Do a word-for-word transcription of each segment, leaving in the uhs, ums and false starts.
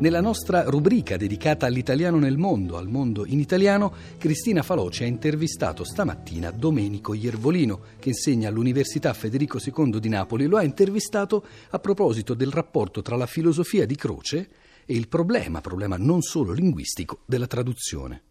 Nella nostra rubrica dedicata all'italiano nel mondo, al mondo in italiano, Cristina Faloci ha intervistato stamattina Domenico Jervolino, che insegna all'Università Federico secondo di Napoli. Lo ha intervistato a proposito del rapporto tra la filosofia di Croce e il problema, problema non solo linguistico, della traduzione.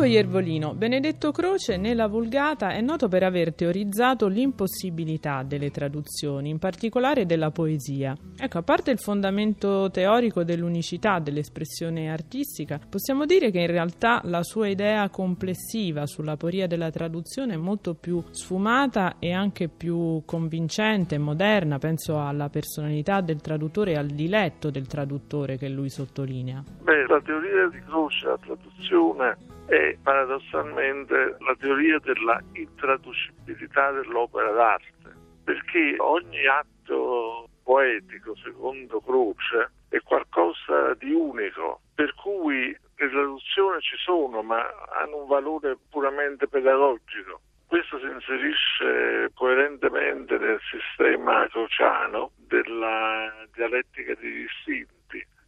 Jervolino, Benedetto Croce nella Vulgata è noto per aver teorizzato l'impossibilità delle traduzioni, in particolare della poesia. Ecco, a parte il fondamento teorico dell'unicità dell'espressione artistica, possiamo dire che in realtà la sua idea complessiva sull'aporia della traduzione è molto più sfumata e anche più convincente, moderna. Penso alla personalità del traduttore e al diletto del traduttore che lui sottolinea. Beh, la teoria di Croce, la traduzione, è paradossalmente la teoria della intraducibilità dell'opera d'arte, perché ogni atto poetico, secondo Croce, è qualcosa di unico, per cui le traduzioni ci sono, ma hanno un valore puramente pedagogico. Questo si inserisce coerentemente nel sistema crociano della dialettica dei distinti.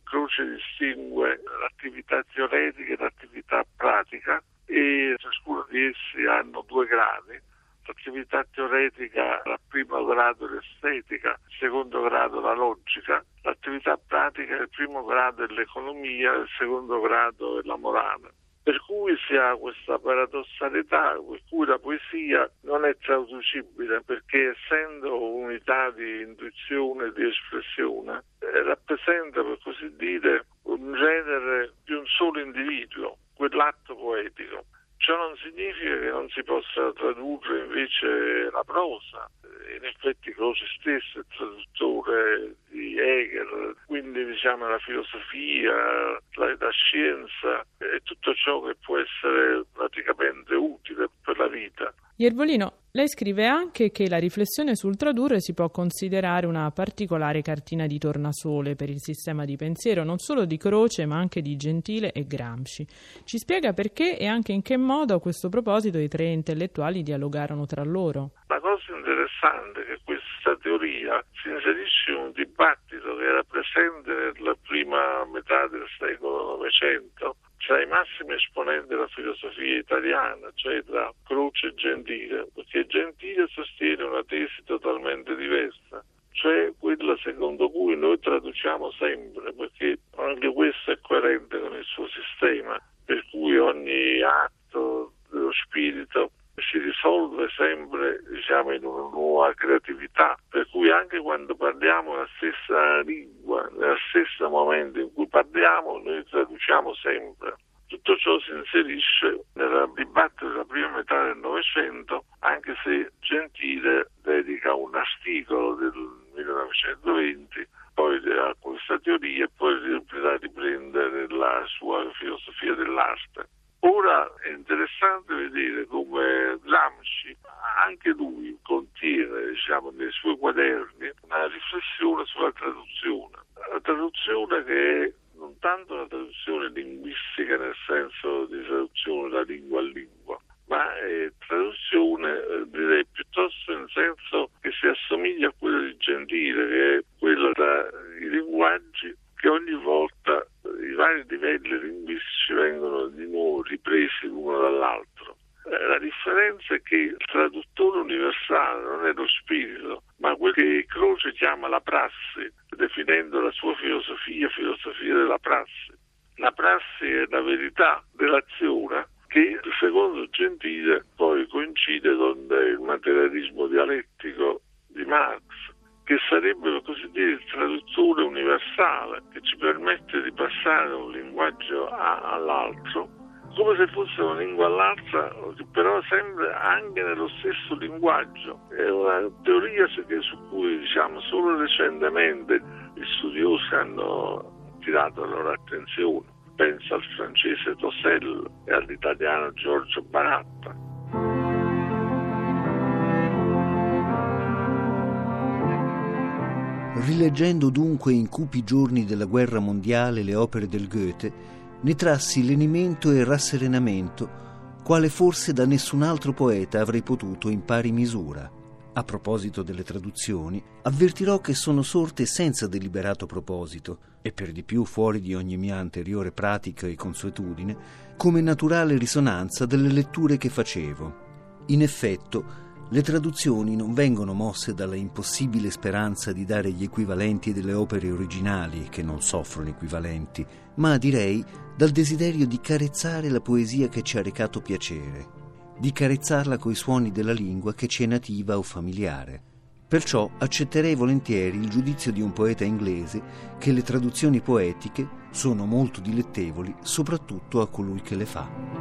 Croce distingue l'attività teoretica e l'attività pratica e ciascuno di essi hanno due gradi. L'attività teoretica al primo grado l'estetica, al secondo grado la logica, l'attività pratica al primo grado è l'economia, al secondo grado è la morale. Per cui si ha questa paradossalità per cui la poesia non è traducibile perché, essendo unità di intuizione e di espressione, rappresenta, per così dire, un genere di un solo individuo, quell'atto poetico. Ciò non significa che non si possa tradurre invece la prosa. In effetti Croce stesso è traduttore di Hegel, quindi diciamo la filosofia, la, la scienza e tutto ciò che può essere praticamente utile per la vita. Jervolino, lei scrive anche che la riflessione sul tradurre si può considerare una particolare cartina di tornasole per il sistema di pensiero non solo di Croce ma anche di Gentile e Gramsci. Ci spiega perché e anche in che modo a questo proposito i tre intellettuali dialogarono tra loro. La cosa interessante è che questa teoria si inserisce in un dibattito che era presente nella prima metà del secolo Novecento tra i massimi esponenti della filosofia italiana, cioè tra Croce e Gentile, perché Gentile sostiene una tesi totalmente diversa, cioè quella secondo cui noi traduciamo sempre, perché anche questo è coerente con il suo sistema, per cui ogni atto dello spirito si risolve sempre, diciamo, in una nuova creatività, per cui anche quando parliamo la stessa lingua, nel stesso momento in cui parliamo, noi traduciamo sempre. Tutto ciò si inserisce nel dibattito della prima metà del Novecento, anche se Gentile dedica un articolo del millenovecentoventi poi a questa teoria e poi la riprende nella sua filosofia dell'arte. Ora è interessante vedere come Gramsci, anche lui, contiene, diciamo, nei suoi quaderni una riflessione sulla traduzione. La traduzione che è non tanto una traduzione linguistica nel senso di traduzione da lingua a lingua, ma è traduzione, direi, piuttosto in senso che si assomiglia a quella di Gentile, che è quella dai linguaggi che ogni volta i vari livelli linguistici vengono di nuovo ripresi l'uno dall'altro. La differenza è che il traduttore universale non è lo spirito, ma quel che Croce chiama la prassi, definendo la sua filosofia filosofia della prassi. La prassi è la verità dell'azione che, secondo Gentile, poi coincide con il materialismo dialettico di Marx, che sarebbe, per così dire, il traduttore universale che ci permette di passare da un linguaggio all'altro come se fosse una lingua all'altra, che però sempre anche nello stesso linguaggio. È una teoria su cui, diciamo, solo recentemente gli studiosi hanno tirato la loro attenzione. Penso al francese Tossello e all'italiano Giorgio Baratta. Rileggendo dunque in cupi giorni della guerra mondiale le opere del Goethe, ne trassi lenimento e rasserenamento, quale forse da nessun altro poeta avrei potuto in pari misura. A proposito delle traduzioni, avvertirò che sono sorte senza deliberato proposito e per di più fuori di ogni mia anteriore pratica e consuetudine, come naturale risonanza delle letture che facevo. In effetto, le traduzioni non vengono mosse dalla impossibile speranza di dare gli equivalenti delle opere originali, che non soffrono equivalenti, ma direi dal desiderio di carezzare la poesia che ci ha recato piacere, di carezzarla coi suoni della lingua che ci è nativa o familiare. Perciò accetterei volentieri il giudizio di un poeta inglese che le traduzioni poetiche sono molto dilettevoli, soprattutto a colui che le fa.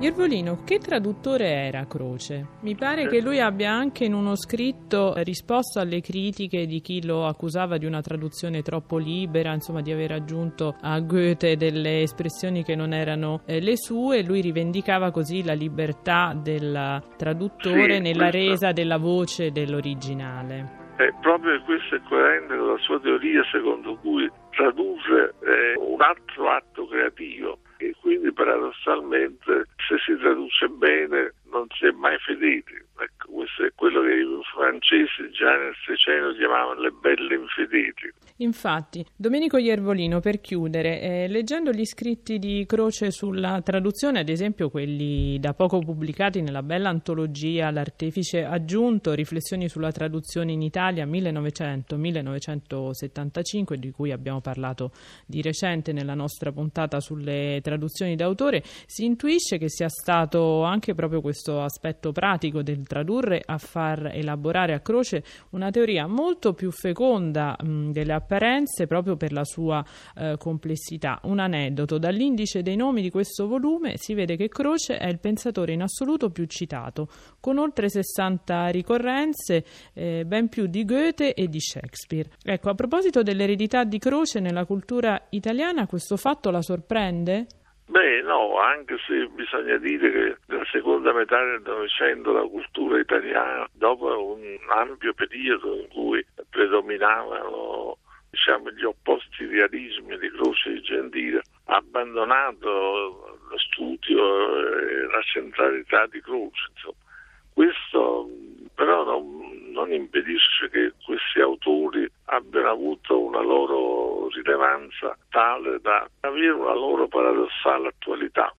Jervolino, che traduttore era Croce? Mi pare che lui abbia anche in uno scritto risposto alle critiche di chi lo accusava di una traduzione troppo libera, insomma di aver aggiunto a Goethe delle espressioni che non erano eh, le sue. Lui rivendicava così la libertà del traduttore sì, nella questo. resa della voce dell'originale. Eh, proprio questo è coerente con la sua teoria secondo cui tradurre è un altro atto creativo. E quindi paradossalmente se si traduce bene non si è mai fedeli. Ecco, questo è quello che i francesi già nel Seicento chiamavano le belle infedeli. Infatti, Domenico Jervolino, per chiudere, eh, leggendo gli scritti di Croce sulla traduzione, ad esempio quelli da poco pubblicati nella bella antologia L'artefice aggiunto, riflessioni sulla traduzione in Italia millenovecento millenovecentosettantacinque, di cui abbiamo parlato di recente nella nostra puntata sulle traduzioni d'autore, si intuisce che sia stato anche proprio questo aspetto pratico del tradurre a far elaborare a Croce una teoria molto più feconda mh, delle apparenze proprio per la sua eh, complessità. Un aneddoto: dall'indice dei nomi di questo volume si vede che Croce è il pensatore in assoluto più citato, con oltre sessanta ricorrenze, eh, ben più di Goethe e di Shakespeare. Ecco, a proposito dell'eredità di Croce nella cultura italiana, questo fatto la sorprende? Beh, no, anche se bisogna dire che nella seconda metà del Novecento la cultura italiana, dopo un ampio periodo in cui predominavano, diciamo, gli opposti realismi di Croce e Gentile, ha abbandonato lo studio e la centralità di Croce. Insomma. Questo però non, non impedisce che questi autori abbiano avuto una loro rilevanza tale da avere una loro paradossale attualità.